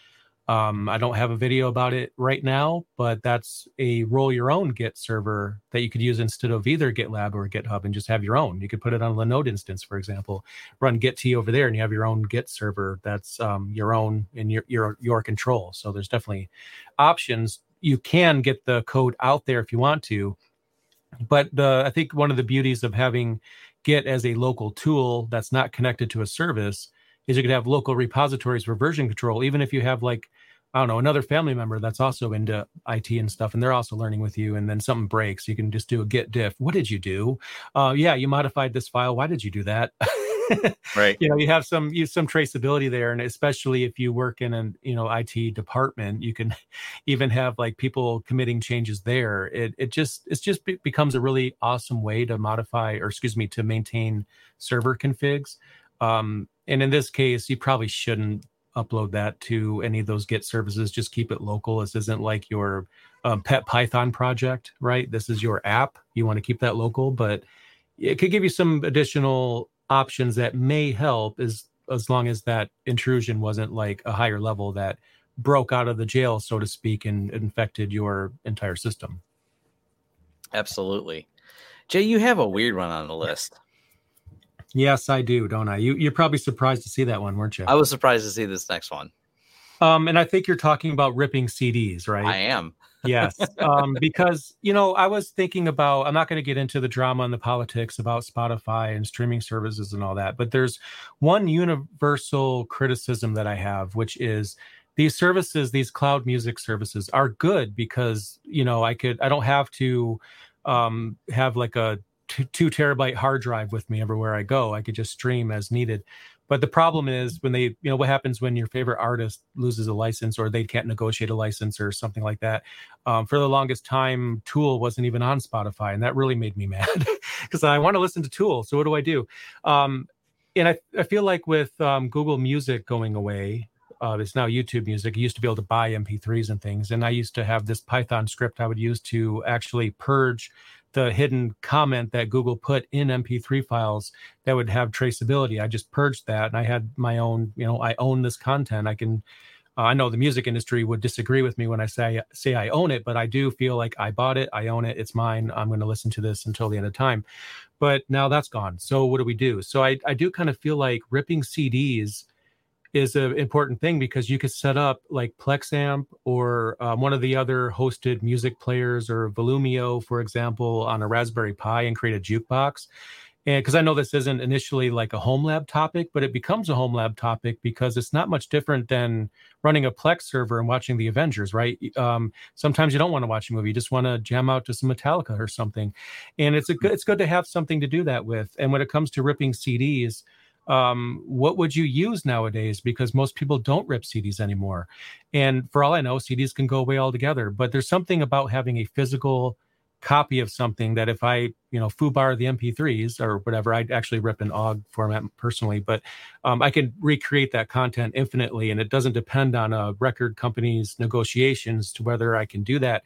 I don't have a video about it right now, but that's a roll your own Git server that you could use instead of either GitLab or GitHub and just have your own. You could put it on a Linode instance, for example, run Git-T over there and you have your own Git server that's your own and your control. So there's definitely options. You can get the code out there if you want to, but I think one of the beauties of having Git as a local tool that's not connected to a service is you could have local repositories for version control, even if you have like, I don't know, another family member that's also into IT and stuff, and they're also learning with you, and then something breaks. You can just do a git diff. What did you do? Yeah, you modified this file. Why did you do that? Right. You know, you have some traceability there, and especially if you work in an, you know, IT department, you can even have like people committing changes there. It just becomes a really awesome way to maintain server configs. And in this case, you probably shouldn't upload that to any of those Git services. Just keep it local. This isn't like your pet Python project, right? This is your app. You want to keep that local, but it could give you some additional options that may help as long as that intrusion wasn't like a higher level that broke out of the jail, so to speak, and infected your entire system. Absolutely. Jay, you have a weird one on the list. Yes, I do, don't I? You're probably surprised to see that one, weren't you? I was surprised to see this next one. And I think you're talking about ripping CDs, right? I am. Yes, because, you know, I was thinking about, I'm not going to get into the drama and the politics about Spotify and streaming services and all that, but there's one universal criticism that I have, which is these services, these cloud music services are good because, you know, I don't have to have like a 2 terabyte hard drive with me everywhere I go. I could just stream as needed. But the problem is when they, you know, what happens when your favorite artist loses a license or they can't negotiate a license or something like that. For the longest time, Tool wasn't even on Spotify. And that really made me mad because I want to listen to Tool. So what do I do? And I feel like with Google Music going away, it's now YouTube Music. I used to be able to buy MP3s and things. And I used to have this Python script I would use to actually purge the hidden comment that Google put in MP3 files that would have traceability. I just purged that, and I had my own, you know, I own this content. I can, I know the music industry would disagree with me when I say I own it, but I do feel like I bought it, I own it, it's mine. I'm going to listen to this until the end of time. But now that's gone. So what do we do? So I do kind of feel like ripping CDs is an important thing because you could set up like Plexamp or one of the other hosted music players or Volumio, for example, on a Raspberry Pi and create a jukebox. And because I know this isn't initially like a home lab topic, but it becomes a home lab topic because it's not much different than running a Plex server and watching the Avengers, right? Sometimes you don't want to watch a movie. You just want to jam out to some Metallica or something. And it's good to have something to do that with. And when it comes to ripping CDs, what would you use nowadays? Because most people don't rip CDs anymore. And for all I know, CDs can go away altogether. But there's something about having a physical copy of something that if I, you know, foobar the MP3s or whatever, I'd actually rip an OGG format personally, but I can recreate that content infinitely. And it doesn't depend on a record company's negotiations to whether I can do that.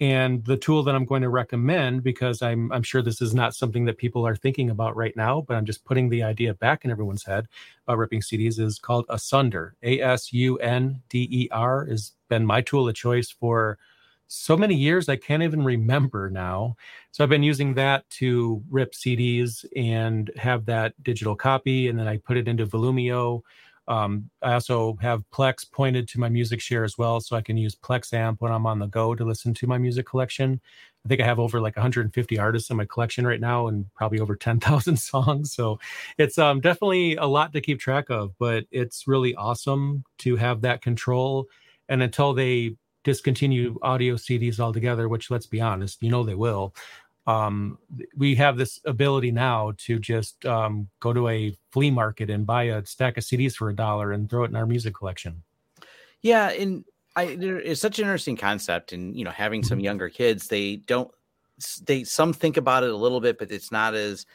And the tool that I'm going to recommend, because I'm sure this is not something that people are thinking about right now, but I'm just putting the idea back in everyone's head about ripping CDs, is called Asunder. Asunder has been my tool of choice for so many years, I can't even remember now. So I've been using that to rip CDs and have that digital copy, and then I put it into Volumio. I also have Plex pointed to my music share as well, so I can use Plex Amp when I'm on the go to listen to my music collection. I think I have over like 150 artists in my collection right now, and probably over 10,000 songs. So it's definitely a lot to keep track of, but it's really awesome to have that control. And until they discontinue audio CDs altogether, which, let's be honest, you know they will, we have this ability now to just go to a flea market and buy a stack of CDs for $1 and throw it in our music collection. Yeah, and it's such an interesting concept. And, you know, having some younger kids, some think about it a little bit, but it's not as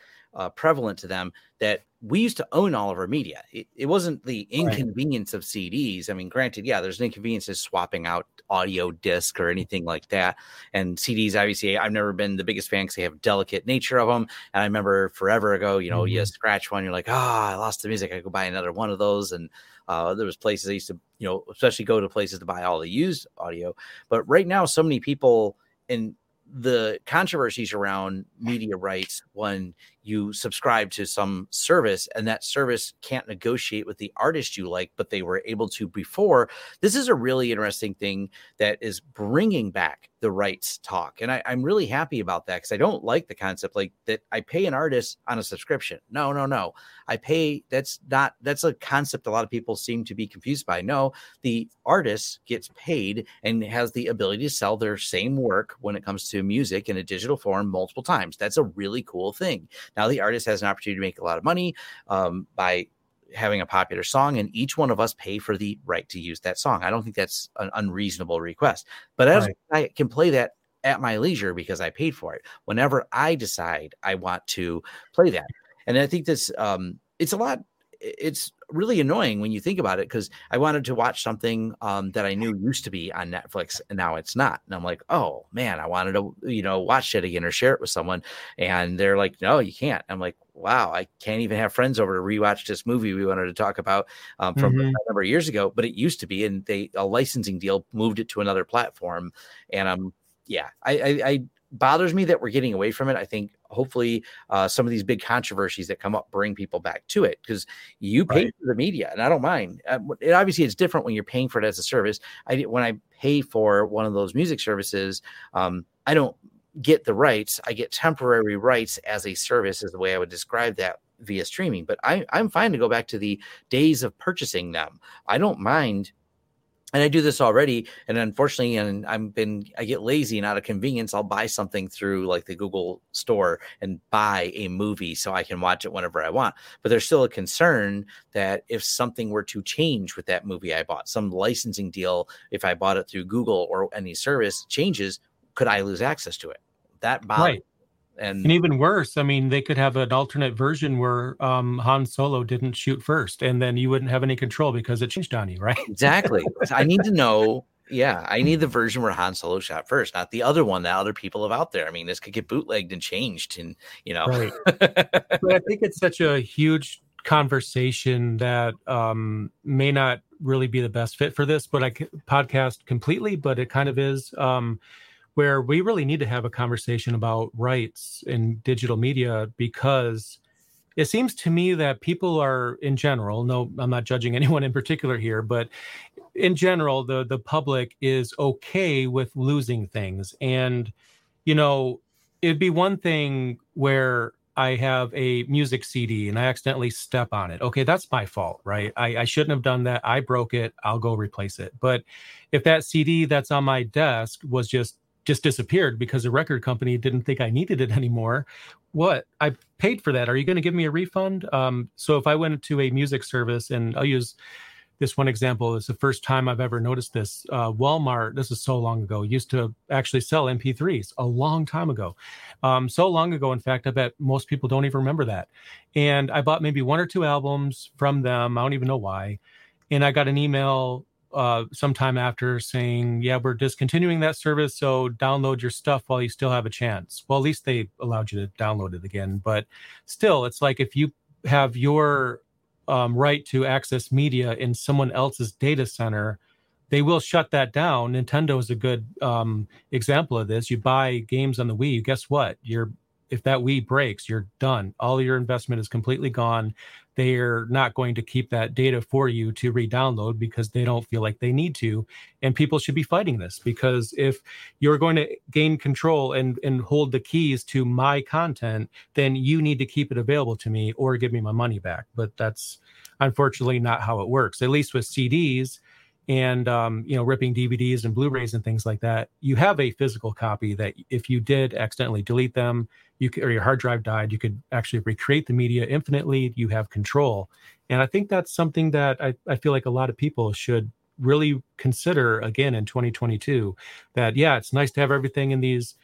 prevalent to them, that we used to own all of our media. It wasn't the inconvenience of CDs. I mean, granted, yeah, there's an inconvenience to swapping out audio disc or anything like that. And CDs, obviously, I've never been the biggest fan because they have delicate nature of them. And I remember forever ago, you know, you scratch one, you're like, I lost the music. I go buy another one of those. And there was places I used to, you know, especially go to places to buy all the used audio. But right now, so many people, in the controversies around media rights when you subscribe to some service and that service can't negotiate with the artist you like, but they were able to before. This is a really interesting thing that is bringing back the rights talk. And I'm really happy about that, because I don't like the concept like that I pay an artist on a subscription. No. That's a concept a lot of people seem to be confused by. No, the artist gets paid and has the ability to sell their same work when it comes to music in a digital form multiple times. That's a really cool thing. Now the artist has an opportunity to make a lot of money by having a popular song, and each one of us pay for the right to use that song. I don't think that's an unreasonable request, but I can play that at my leisure because I paid for it whenever I decide I want to play that. And I think this it's really annoying when you think about it, because I wanted to watch something that I knew used to be on Netflix and now it's not. And I'm like, oh man, I wanted to, you know, watch it again or share it with someone. And they're like, no, you can't. I'm like, wow, I can't even have friends over to rewatch this movie we wanted to talk about from a number of years ago, but it used to be, and a licensing deal moved it to another platform. And I bothers me that we're getting away from it. I think hopefully some of these big controversies that come up bring people back to it, because you pay for the media, and I don't mind. Obviously, it's different when you're paying for it as a service. When I pay for one of those music services, I don't get the rights. I get temporary rights as a service is the way I would describe that via streaming. But I'm fine to go back to the days of purchasing them. I don't mind. And I do this already, and unfortunately, and I get lazy, and out of convenience, I'll buy something through like the Google store and buy a movie so I can watch it whenever I want. But there's still a concern that if something were to change with that movie I bought, some licensing deal, if I bought it through Google or any service changes, could I lose access to it? That bothers me. And even worse, I mean, they could have an alternate version where Han Solo didn't shoot first, and then you wouldn't have any control because it changed on you, right? Exactly. I need to know. Yeah, I need the version where Han Solo shot first, not the other one that other people have out there. I mean, this could get bootlegged and changed, and you know. Right. But I think it's such a huge conversation that may not really be the best fit for this, but I podcast completely, but it kind of is. Where we really need to have a conversation about rights in digital media, because it seems to me that people are, in general, no, I'm not judging anyone in particular here, but in general, the public is okay with losing things. And, you know, it'd be one thing where I have a music CD and I accidentally step on it. Okay, that's my fault, right? I shouldn't have done that. I broke it. I'll go replace it. But if that CD that's on my desk was just disappeared because the record company didn't think I needed it anymore. What? I paid for that. Are you going to give me a refund? So if I went to a music service, and I'll use this one example. It's the first time I've ever noticed this. Walmart, this is so long ago, used to actually sell MP3s a long time ago. So long ago, in fact, I bet most people don't even remember that. And I bought maybe one or two albums from them. I don't even know why. And I got an email sometime after saying, yeah, we're discontinuing that service, so download your stuff while you still have a chance. Well, at least they allowed you to download it again. But still, it's like if you have your right to access media in someone else's data center, they will shut that down. Nintendo is a good example of this. You buy games on the Wii, guess what? If that Wii breaks, you're done. All your investment is completely gone. They're not going to keep that data for you to re-download because they don't feel like they need to. And people should be fighting this, because if you're going to gain control and hold the keys to my content, then you need to keep it available to me or give me my money back. But that's unfortunately not how it works, at least with CDs. And, ripping DVDs and Blu-rays and things like that, you have a physical copy that if you did accidentally delete them, or your hard drive died, you could actually recreate the media infinitely. You have control. And I think that's something that I feel like a lot of people should really consider again in 2022, that, yeah, it's nice to have everything in these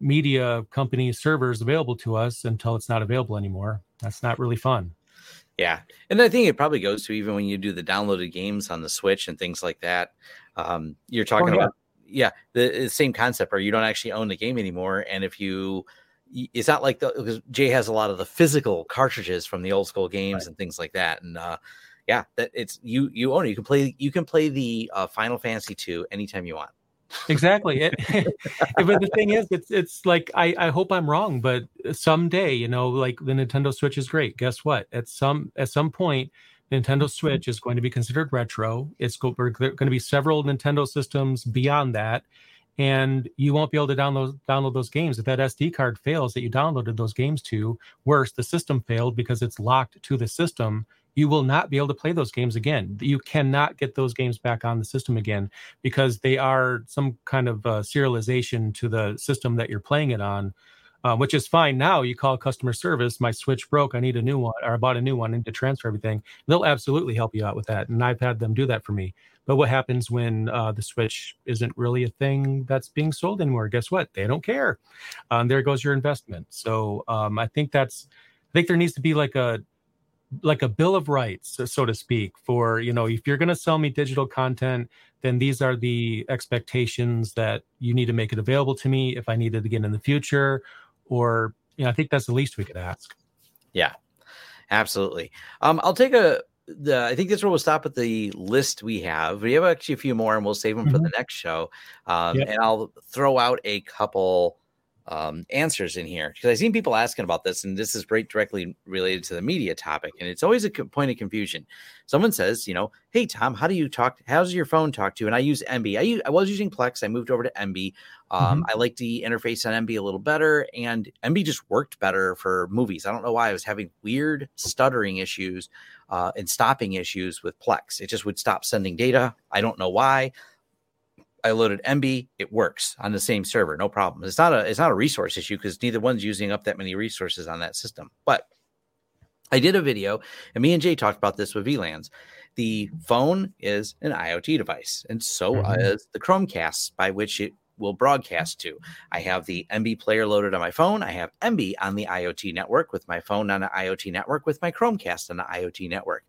media company servers available to us until it's not available anymore. That's not really fun. Yeah. And I think it probably goes to even when you do the downloaded games on the Switch and things like that. You're talking about, the same concept where you don't actually own the game anymore. And if you, it's not like because Jay has a lot of the physical cartridges from the old school games, right, and things like that. And you own it. You can play the Final Fantasy 2 anytime you want. Exactly. But the thing is, it's like, I hope I'm wrong, but someday, like the Nintendo Switch is great. Guess what? At some point, Nintendo Switch is going to be considered retro. There are going to be several Nintendo systems beyond that, and you won't be able to download those games. If that SD card fails that you downloaded those games to, worse, the system failed because it's locked to the system, you will not be able to play those games again. You cannot get those games back on the system again because they are some kind of serialization to the system that you're playing it on, which is fine. Now you call customer service, my Switch broke, I need a new one, or I bought a new one, I need to transfer everything. They'll absolutely help you out with that. And I've had them do that for me. But what happens when the Switch isn't really a thing that's being sold anymore? Guess what? They don't care. There goes your investment. So I think there needs to be like a bill of rights, so to speak, for, if you're going to sell me digital content, then these are the expectations that you need to make it available to me if I need it again in the future. Or, I think that's the least we could ask. Yeah, absolutely. I'll take I think this one will stop at the list we have. We have actually a few more and we'll save them for the next show. And I'll throw out a couple answers in here, because I've seen people asking about this, and this is right directly related to the media topic, and it's always a point of confusion. Someone says, hey Tom, how's your phone talk to you? And I use Emby. I was using Plex. I moved over to Emby. I like the interface on Emby a little better, and Emby just worked better for movies. I don't know why I was having weird stuttering issues and stopping issues with Plex. It just would stop sending data. I don't know why. I loaded Emby. It works on the same server. No problem. It's not a resource issue because neither one's using up that many resources on that system. But I did a video, and me and Jay talked about this with VLANs. The phone is an IoT device, and so is the Chromecast by which it will broadcast to. I have the Emby player loaded on my phone. I have Emby on the IoT network with my phone on the IoT network with my Chromecast on the IoT network.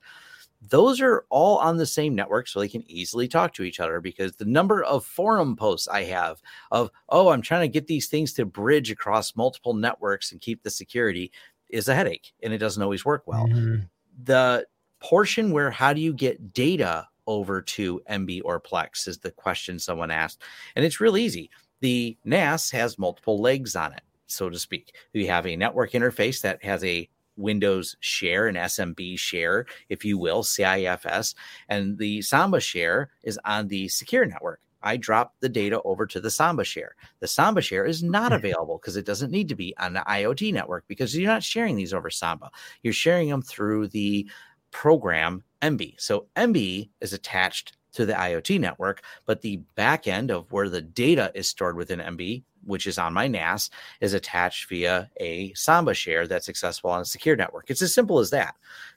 Those are all on the same network, so they can easily talk to each other, because the number of forum posts I have of, I'm trying to get these things to bridge across multiple networks and keep the security is a headache, and it doesn't always work well. Mm-hmm. The portion where how do you get data over to Emby or Plex is the question someone asked, and it's real easy. The NAS has multiple legs on it, so to speak. You have a network interface that has a Windows share and SMB share, if you will, CIFS, and the Samba share is on the secure network. I drop the data over to the Samba share. The Samba share is not available because it doesn't need to be on the IoT network, because you're not sharing these over Samba. You're sharing them through the program Emby. So Emby is attached to the IoT network, but the back end of where the data is stored within Emby, which is on my NAS, is attached via a Samba share that's accessible on a secure network. It's as simple as that.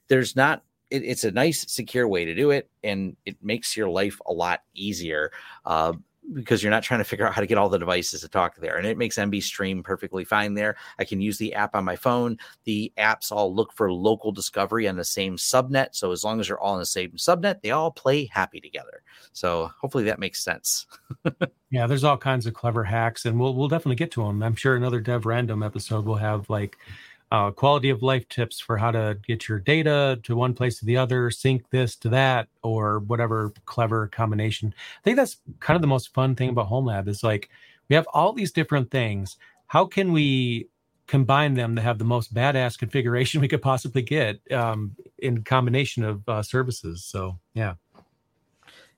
There's not, it's a nice secure way to do it, and it makes your life a lot easier. because you're not trying to figure out how to get all the devices to talk there. And it makes Emby Stream perfectly fine there. I can use the app on my phone. The apps all look for local discovery on the same subnet. So as long as you're all in the same subnet, they all play happy together. So hopefully that makes sense. Yeah, there's all kinds of clever hacks, and we'll definitely get to them. I'm sure another Dev Random episode will have like quality of life tips for how to get your data to one place to the other, sync this to that, or whatever clever combination. I think that's kind of the most fun thing about Home Lab is like we have all these different things. How can we combine them to have the most badass configuration we could possibly get in combination of services? So, yeah.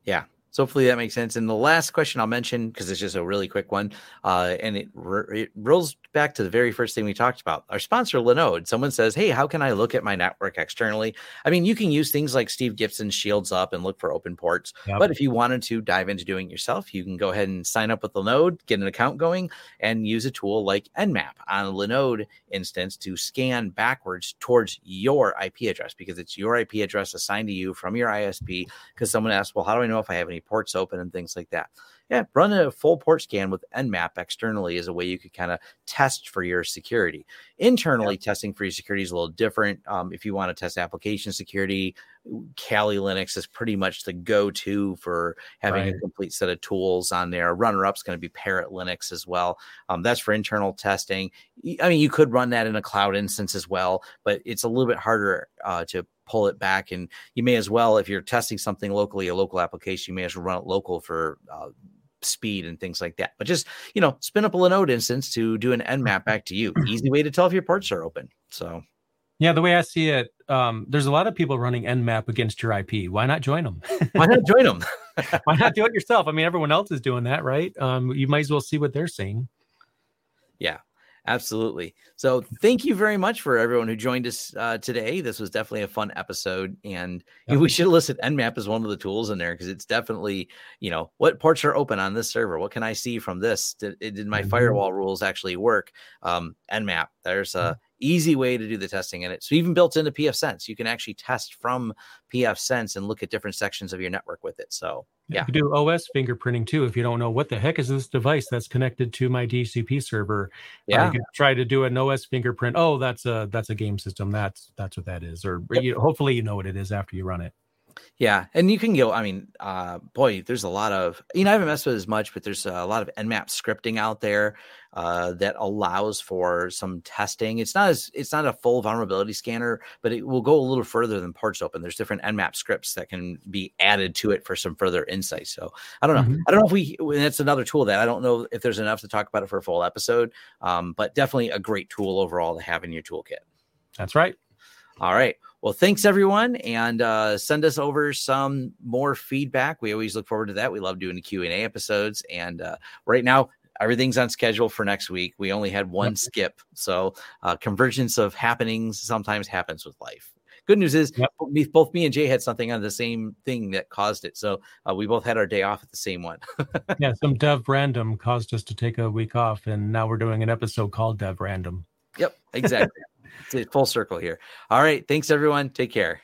Yeah. So hopefully that makes sense. And the last question I'll mention, because it's just a really quick one, and it rolls back to the very first thing we talked about. Our sponsor, Linode, someone says, hey, how can I look at my network externally? I mean, you can use things like Steve Gibson's Shields Up and look for open ports. Yep. But if you wanted to dive into doing it yourself, you can go ahead and sign up with Linode, get an account going, and use a tool like Nmap on a Linode instance to scan backwards towards your IP address, because it's your IP address assigned to you from your ISP. Because someone asked, well, how do I know if I have any ports open and things like that? Yeah, run a full port scan with Nmap externally is a way you could kind of test for your security. Internally, testing for your security is a little different. If you want to test application security, Kali Linux is pretty much the go-to for having a complete set of tools on there. Runner-up's going to be Parrot Linux as well. That's for internal testing. I mean, you could run that in a cloud instance as well, but it's a little bit harder to pull it back. And you may as well, if you're testing something locally, a local application, you may as well run it local for speed and things like that. But just, you know, spin up a Linode instance to do an Nmap back to you. Easy way to tell if your ports are open. So yeah, the way I see it, there's a lot of people running Nmap against your IP. Why not join them? Why not do it yourself? I mean, everyone else is doing that, right? You might as well see what they're seeing. Yeah. Absolutely. So thank you very much for everyone who joined us today. This was definitely a fun episode, and we should list Nmap as one of the tools in there, because it's definitely, you know, what ports are open on this server? What can I see from this? Did my firewall rules actually work? Nmap, there's a easy way to do the testing in it. So even built into pfSense, you can actually test from pfSense and look at different sections of your network with it. So yeah, you can do OS fingerprinting too. If you don't know what the heck is this device that's connected to my DHCP server, you can try to do an OS fingerprint. Oh, that's a game system. That's what that is. Or hopefully you know what it is after you run it. Yeah. And you can go, I mean, boy, there's a lot of, you know, I haven't messed with it as much, but there's a lot of Nmap scripting out there that allows for some testing. It's not a full vulnerability scanner, but it will go a little further than parts open. There's different Nmap scripts that can be added to it for some further insight. So I don't know. I don't know if that's another tool that I don't know if there's enough to talk about it for a full episode, but definitely a great tool overall to have in your toolkit. That's right. All right. Well, thanks, everyone, and send us over some more feedback. We always look forward to that. We love doing the Q&A episodes, and right now, everything's on schedule for next week. We only had one skip, so convergence of happenings sometimes happens with life. Good news is both me and Jay had something on the same thing that caused it, so we both had our day off at the same one. Yeah, some Dev Random caused us to take a week off, and now we're doing an episode called Dev Random. Yep, exactly. It's full circle here. All right. Thanks, everyone. Take care.